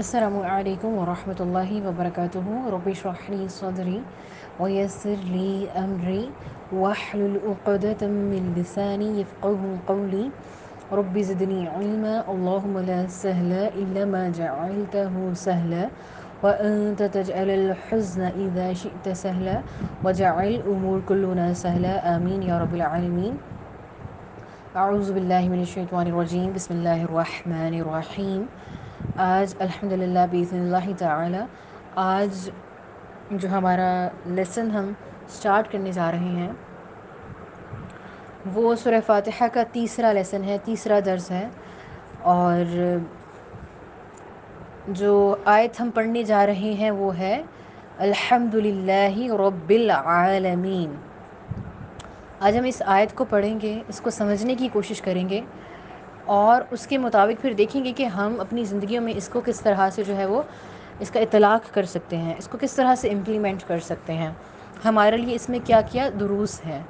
السلام علیکم ورحمۃ اللہ وبرکاتہ۔ رب اشرح لی صدری ویسر لی امری واحلل عقدۃ من لسانی یفقہوا قولی رب زدنی علما۔ اللہم لا سہل الا ما جعلته سہلا وانت تجعل الحزن اذا شئت سہلا وجعل امور کلنا سہلا، آمین یا رب العالمین۔ اعوذ باللہ من الشیطان الرجیم، بسم اللہ الرحمن الرحیم۔ آج الحمدللہ بإذن اللہ تعالی آج جو ہمارا لیسن ہم سٹارٹ کرنے جا رہے ہیں وہ سورہ فاتحہ کا تیسرا لیسن ہے، تیسرا درس ہے، اور جو آیت ہم پڑھنے جا رہے ہیں وہ ہے الحمدللہ رب العالمین۔ آج ہم اس آیت کو پڑھیں گے، اس کو سمجھنے کی کوشش کریں گے اور اس کے مطابق پھر دیکھیں گے کہ ہم اپنی زندگیوں میں اس کو کس طرح سے جو ہے وہ اس کا اطلاق کر سکتے ہیں، اس کو کس طرح سے امپلیمنٹ کر سکتے ہیں، ہمارے لیے اس میں کیا کیا دروس ہیں۔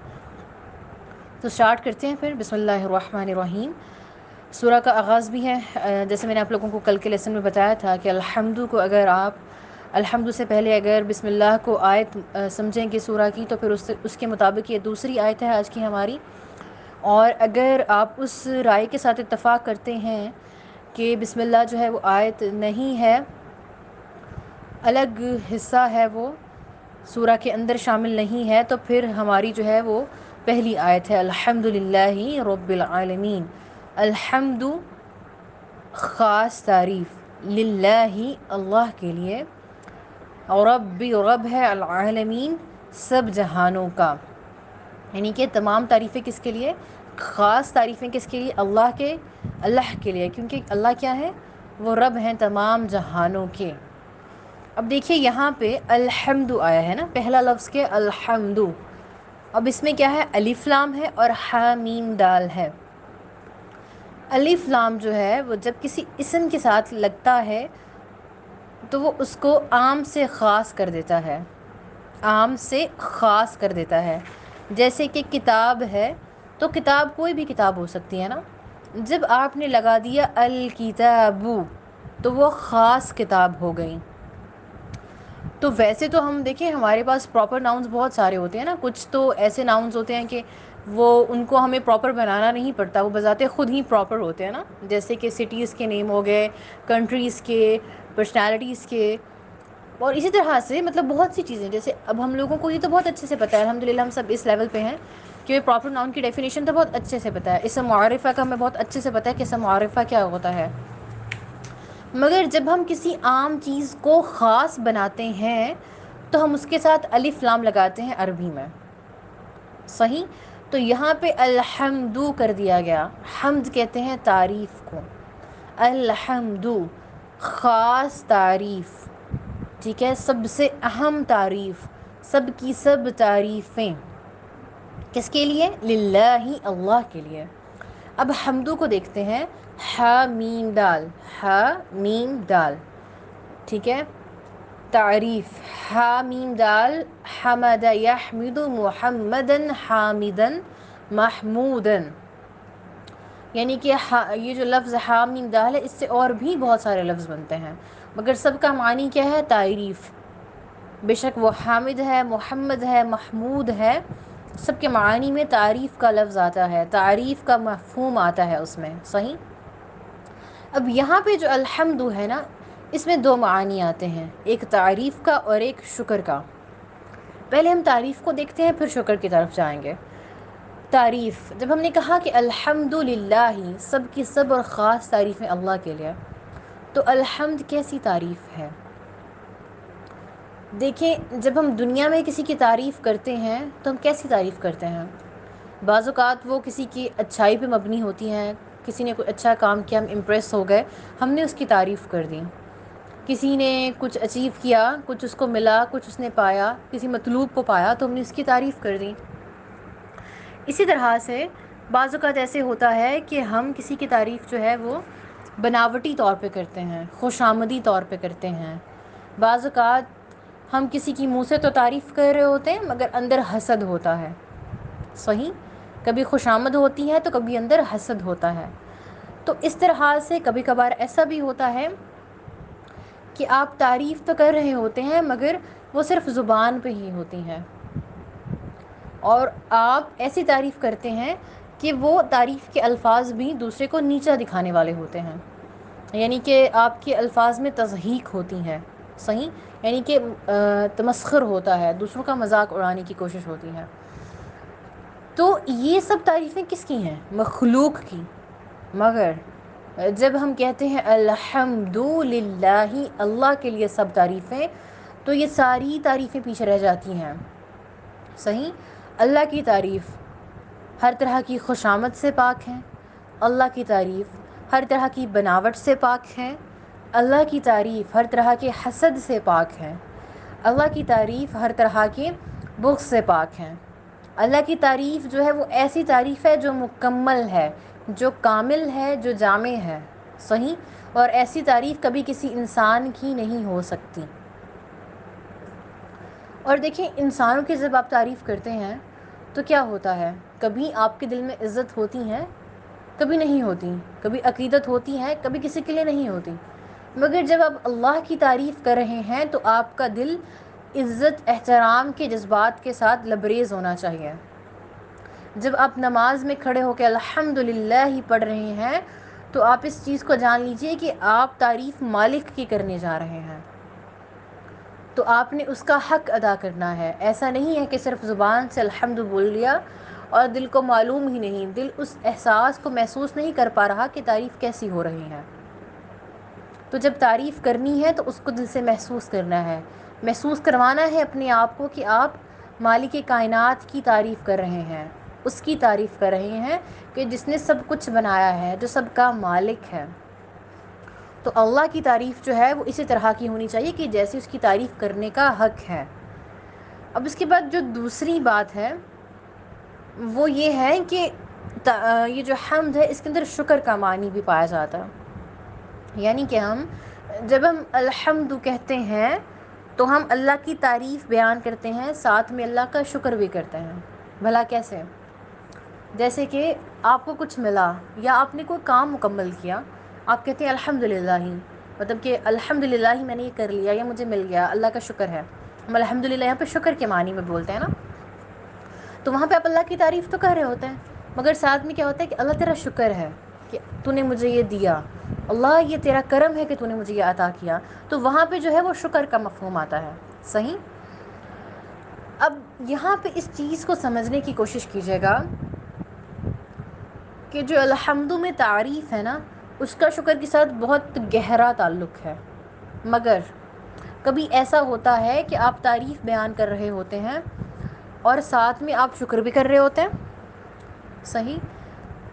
تو سٹارٹ کرتے ہیں پھر، بسم اللہ الرحمن الرحیم۔ سورہ کا آغاز بھی ہے جیسے میں نے آپ لوگوں کو کل کے لیسن میں بتایا تھا کہ الحمد کو اگر آپ الحمد سے پہلے اگر بسم اللہ کو آیت سمجھیں گے سورہ کی تو پھر اس کے مطابق یہ دوسری آیت ہے آج کی ہماری، اور اگر آپ اس رائے کے ساتھ اتفاق کرتے ہیں کہ بسم اللہ جو ہے وہ آیت نہیں ہے، الگ حصہ ہے، وہ سورہ کے اندر شامل نہیں ہے، تو پھر ہماری جو ہے وہ پہلی آیت ہے الحمدللہ رب العالمین۔ الحمد خاص تعریف، للہ اللہ کے لیے، اور رب ہے، العالمین سب جہانوں کا، یعنی کہ تمام تعریفیں کس کے لیے؟ خاص تعریفیں کس کے لیے؟ اللہ کے لیے، کیونکہ اللہ کیا ہے؟ وہ رب ہیں تمام جہانوں کے۔ اب دیکھیے یہاں پہ الحمد آیا ہے نا، پہلا لفظ کے الحمد، اب اس میں کیا ہے؟ الف لام ہے اور ہا میم دال ہے۔ الف لام جو ہے وہ جب کسی اسم کے ساتھ لگتا ہے تو وہ اس کو عام سے خاص کر دیتا ہے، عام سے خاص کر دیتا ہے۔ جیسے کہ کتاب ہے تو کتاب کوئی بھی کتاب ہو سکتی ہے نا، جب آپ نے لگا دیا الکتاب تو وہ خاص کتاب ہو گئی۔ تو ویسے تو ہم دیکھیں ہمارے پاس پراپر ناؤنز بہت سارے ہوتے ہیں نا، کچھ تو ایسے ناؤنز ہوتے ہیں کہ وہ ان کو ہمیں پراپر بنانا نہیں پڑتا، وہ بذات خود ہی پراپر ہوتے ہیں نا، جیسے کہ سٹیز کے نیم ہو گئے، کنٹریز کے، پرسنالٹیز کے، اور اسی طرح سے مطلب بہت سی چیزیں۔ جیسے اب ہم لوگوں کو یہ تو بہت اچھے سے پتہ ہے الحمدللہ، ہم سب اس لیول پہ ہیں کہ پراپر ناؤن کی ڈیفینیشن تو بہت اچھے سے پتہ ہے، اسم معرفہ کا ہمیں بہت اچھے سے پتہ ہے کہ اسم معرفہ کیا ہوتا ہے، مگر جب ہم کسی عام چیز کو خاص بناتے ہیں تو ہم اس کے ساتھ الف لام لگاتے ہیں عربی میں، صحیح؟ تو یہاں پہ الحمدو کر دیا گیا، حمد کہتے ہیں تعریف کو، الحمدو خاص تعریف، ٹھیک ہے، سب سے اہم تعریف، سب کی سب تعریفیں کس کے لیے؟ للہ اللہ کے لیے۔ اب حمدو کو دیکھتے ہیں، ہا میم دال، ہا میم دال، ٹھیک ہے، تعریف ہا میم دال، حمد یحمد محمدن حامدن محمودن، یعنی کہ یہ جو لفظ ہا میم دال ہے اس سے اور بھی بہت سارے لفظ بنتے ہیں مگر سب کا معنی کیا ہے؟ تعریف۔ بے شک وہ حامد ہے، محمد ہے، محمود ہے، سب کے معنی میں تعریف کا لفظ آتا ہے، تعریف کا مفہوم آتا ہے اس میں، صحیح؟ اب یہاں پہ جو الحمد ہے نا، اس میں دو معنی آتے ہیں، ایک تعریف کا اور ایک شکر کا۔ پہلے ہم تعریف کو دیکھتے ہیں پھر شکر کی طرف جائیں گے۔ تعریف، جب ہم نے کہا کہ الحمدللہ سب کی سب اور خاص تعریفیں اللہ کے لیے، تو الحمد کیسی تعریف ہے؟ دیکھیں جب ہم دنیا میں کسی کی تعریف کرتے ہیں تو ہم کیسی تعریف کرتے ہیں؟ بعض اوقات وہ کسی کی اچھائی پہ مبنی ہوتی ہیں، کسی نے کوئی اچھا کام کیا، ہم امپریس ہو گئے، ہم نے اس کی تعریف کر دی، کسی نے کچھ اچیو کیا، کچھ اس کو ملا، کچھ اس نے پایا، کسی مطلوب کو پایا تو ہم نے اس کی تعریف کر دی۔ اسی طرح سے بعض اوقات ایسے ہوتا ہے کہ ہم کسی کی تعریف جو ہے وہ بناوٹی طور پہ کرتے ہیں، خوش آمدی طور پہ کرتے ہیں، بعض اوقات ہم کسی کی منہ سے تو تعریف کر رہے ہوتے ہیں مگر اندر حسد ہوتا ہے، صحیح؟ کبھی خوش آمد ہوتی ہے تو کبھی اندر حسد ہوتا ہے۔ تو اس طرح سے کبھی کبھار ایسا بھی ہوتا ہے کہ آپ تعریف تو کر رہے ہوتے ہیں مگر وہ صرف زبان پہ ہی ہوتی ہیں، اور آپ ایسی تعریف کرتے ہیں کہ وہ تعریف کے الفاظ بھی دوسرے کو نیچا دکھانے والے ہوتے ہیں، یعنی کہ آپ کے الفاظ میں تضحیک ہوتی ہیں، صحیح، یعنی کہ تمسخر ہوتا ہے، دوسروں کا مذاق اڑانے کی کوشش ہوتی ہے۔ تو یہ سب تعریفیں کس کی ہیں؟ مخلوق کی۔ مگر جب ہم کہتے ہیں الحمدللہ، اللہ کے لیے سب تعریفیں، تو یہ ساری تعریفیں پیچھے رہ جاتی ہیں، صحیح۔ اللہ کی تعریف ہر طرح کی خوشامد سے پاک ہے، اللہ کی تعریف ہر طرح کی بناوٹ سے پاک ہے، اللہ کی تعریف ہر طرح کے حسد سے پاک ہے، اللہ کی تعریف ہر طرح کے بغض سے پاک ہے۔ اللہ کی تعریف جو ہے وہ ایسی تعریف ہے جو مکمل ہے، جو کامل ہے، جو جامع ہے، صحیح، اور ایسی تعریف کبھی کسی انسان کی نہیں ہو سکتی۔ اور دیکھیں، انسانوں کی جب آپ تعریف کرتے ہیں تو کیا ہوتا ہے، کبھی آپ کے دل میں عزت ہوتی ہے، کبھی نہیں ہوتی، کبھی عقیدت ہوتی ہے، کبھی کسی کے لیے نہیں ہوتی۔ مگر جب آپ اللہ کی تعریف کر رہے ہیں تو آپ کا دل عزت، احترام کے جذبات کے ساتھ لبریز ہونا چاہیے۔ جب آپ نماز میں کھڑے ہو کے الحمدللہ ہی پڑھ رہے ہیں تو آپ اس چیز کو جان لیجئے کہ آپ تعریف مالک کی کرنے جا رہے ہیں، تو آپ نے اس کا حق ادا کرنا ہے۔ ایسا نہیں ہے کہ صرف زبان سے الحمد بول لیا اور دل کو معلوم ہی نہیں، دل اس احساس کو محسوس نہیں کر پا رہا کہ تعریف کیسی ہو رہی ہے۔ تو جب تعریف کرنی ہے تو اس کو دل سے محسوس کرنا ہے، محسوس کروانا ہے اپنے آپ کو کہ آپ مالک کائنات کی تعریف کر رہے ہیں، اس کی تعریف کر رہے ہیں کہ جس نے سب کچھ بنایا ہے، جو سب کا مالک ہے۔ تو اللہ کی تعریف جو ہے وہ اسی طرح کی ہونی چاہیے کہ جیسے اس کی تعریف کرنے کا حق ہے۔ اب اس کے بعد جو دوسری بات ہے وہ یہ ہے کہ یہ جو حمد ہے اس کے اندر شکر کا معنی بھی پایا جاتا ہے، یعنی کہ جب ہم الحمد کہتے ہیں تو ہم اللہ کی تعریف بیان کرتے ہیں، ساتھ میں اللہ کا شکر بھی کرتے ہیں۔ بھلا کیسے؟ جیسے کہ آپ کو کچھ ملا یا آپ نے کوئی کام مکمل کیا، آپ کہتے ہیں الحمدللہ، مطلب کہ الحمدللہ میں نے یہ کر لیا یا مجھے مل گیا، اللہ کا شکر ہے۔ ہم الحمدللہ یہاں پہ شکر کے معنی میں بولتے ہیں نا، تو وہاں پہ آپ اللہ کی تعریف تو کر رہے ہوتے ہیں مگر ساتھ میں کیا ہوتا ہے کہ اللہ تیرا شکر ہے کہ تو نے مجھے یہ دیا، اللہ یہ تیرا کرم ہے کہ تو نے مجھے یہ عطا کیا۔ تو وہاں پہ جو ہے وہ شکر کا مفہوم آتا ہے، صحیح۔ اب یہاں پہ اس چیز کو سمجھنے کی کوشش کیجیے گا کہ جو الحمد میں تعریف ہے نا، اس کا شکر کے ساتھ بہت گہرا تعلق ہے۔ مگر کبھی ایسا ہوتا ہے کہ آپ تعریف بیان کر رہے ہوتے ہیں اور ساتھ میں آپ شکر بھی کر رہے ہوتے ہیں، صحیح،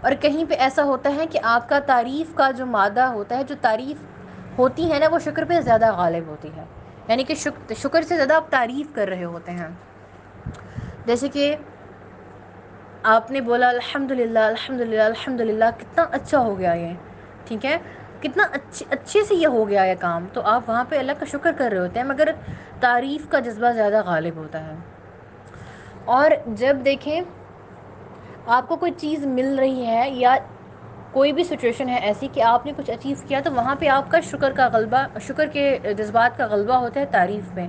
اور کہیں پہ ایسا ہوتا ہے کہ آپ کا تعریف کا جو مادہ ہوتا ہے، جو تعریف ہوتی ہے نا، وہ شکر پہ زیادہ غالب ہوتی ہے، یعنی کہ شکر سے زیادہ آپ تعریف کر رہے ہوتے ہیں۔ جیسے کہ آپ نے بولا الحمدللہ الحمدللہ الحمدللہ، کتنا اچھا ہو گیا یہ، ٹھیک ہے، کتنا اچھے سے یہ ہو گیا یہ کام، تو آپ وہاں پہ اللہ کا شکر کر رہے ہوتے ہیں مگر تعریف کا جذبہ زیادہ غالب ہوتا ہے۔ اور جب دیکھیں آپ کو کوئی چیز مل رہی ہے یا کوئی بھی سچویشن ہے ایسی کہ آپ نے کچھ اچیو کیا، تو وہاں پہ آپ کا شکر کا غلبہ، شکر کے جذبات کا غلبہ ہوتا ہے تعریف میں۔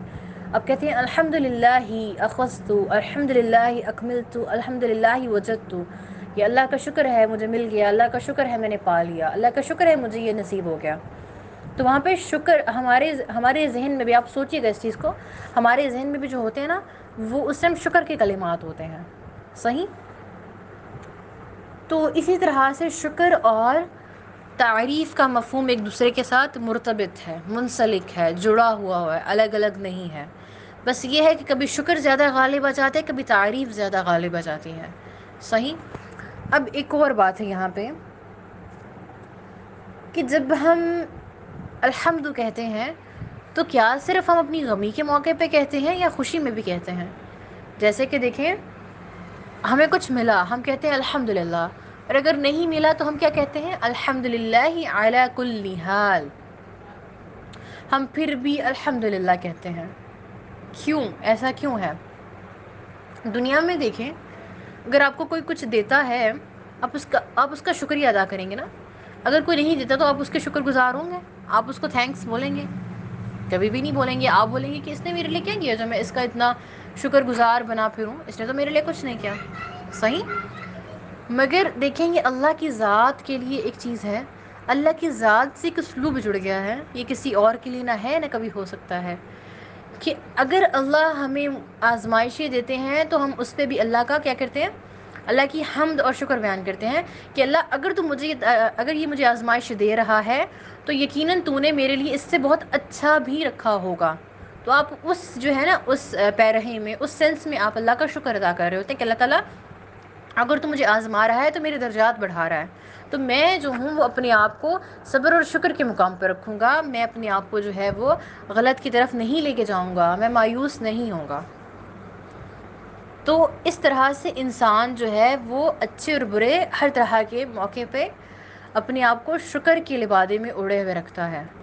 اب کہتے ہیں الحمدللہ اخذت، الحمدللہ اکملت، الحمدللہ وجدت، یہ اللہ کا شکر ہے مجھے مل گیا، اللہ کا شکر ہے میں نے پا لیا، اللہ کا شکر ہے مجھے یہ نصیب ہو گیا۔ تو وہاں پہ شکر ہمارے ذہن میں بھی آپ سوچیے گا اس چیز کو، ہمارے ذہن میں بھی جو ہوتے ہیں نا وہ اس ٹائم شکر کے کلمات ہوتے ہیں، صحیح۔ تو اسی طرح سے شکر اور تعریف کا مفہوم ایک دوسرے کے ساتھ مرتبط ہے، منسلک ہے، جڑا ہوا ہے، الگ الگ نہیں ہے۔ بس یہ ہے کہ کبھی شکر زیادہ غالب آ جاتا ہے، کبھی تعریف زیادہ غالب آ جاتی ہے، صحیح۔ اب ایک اور بات ہے یہاں پہ کہ جب ہم الحمد کہتے ہیں تو کیا صرف ہم اپنی غمی کے موقع پہ کہتے ہیں یا خوشی میں بھی کہتے ہیں؟ جیسے کہ دیکھیں، ہمیں کچھ ملا، ہم کہتے ہیں الحمدللہ، اور اگر نہیں ملا تو ہم کیا کہتے ہیں؟ الحمدللہ علی کل حال، ہم پھر بھی الحمدللہ کہتے ہیں۔ کیوں؟ ایسا کیوں ہے؟ دنیا میں دیکھیں، اگر آپ کو کوئی کچھ دیتا ہے آپ اس کا شکریہ ادا کریں گے نا، اگر کوئی نہیں دیتا تو آپ اس کے شکر گزار ہوں گے، آپ اس کو تھینکس بولیں گے۔ کبھی بھی نہیں بولیں گے. آپ بولیں گے کہ اس نے میرے لیے کیا کیا جو میں اس کا اتنا شکر گزار بنا پھروں, اس نے تو میرے لیے کچھ نہیں کیا. صحیح. مگر دیکھیں یہ اللہ کی ذات کے لیے ایک چیز ہے, اللہ کی ذات سے ایک اسلوب جڑ گیا ہے, یہ کسی اور کے لیے نہ ہے نہ کبھی ہو سکتا ہے کہ اگر اللہ ہمیں آزمائشیں دیتے ہیں تو ہم اس پہ بھی اللہ کا کیا کرتے ہیں, اللہ کی حمد اور شکر بیان کرتے ہیں کہ اللہ اگر تو مجھے اگر یہ مجھے آزمائش دے رہا ہے تو یقیناً تو نے میرے لیے اس سے بہت اچھا بھی رکھا ہوگا. تو آپ اس جو ہے نا اس پیرہی میں اس سینس میں آپ اللہ کا شکر ادا کر رہے ہوتے ہیں کہ اللہ تعالیٰ اگر تو مجھے آزما رہا ہے تو میرے درجات بڑھا رہا ہے, تو میں جو ہوں وہ اپنے آپ کو صبر اور شکر کے مقام پر رکھوں گا, میں اپنے آپ کو جو ہے وہ غلط کی طرف نہیں لے کے جاؤں گا, میں مایوس نہیں ہوں گا. تو اس طرح سے انسان جو ہے وہ اچھے اور برے ہر طرح کے موقع پہ اپنے آپ کو شکر کے لبادے میں اڑے ہوئے رکھتا ہے.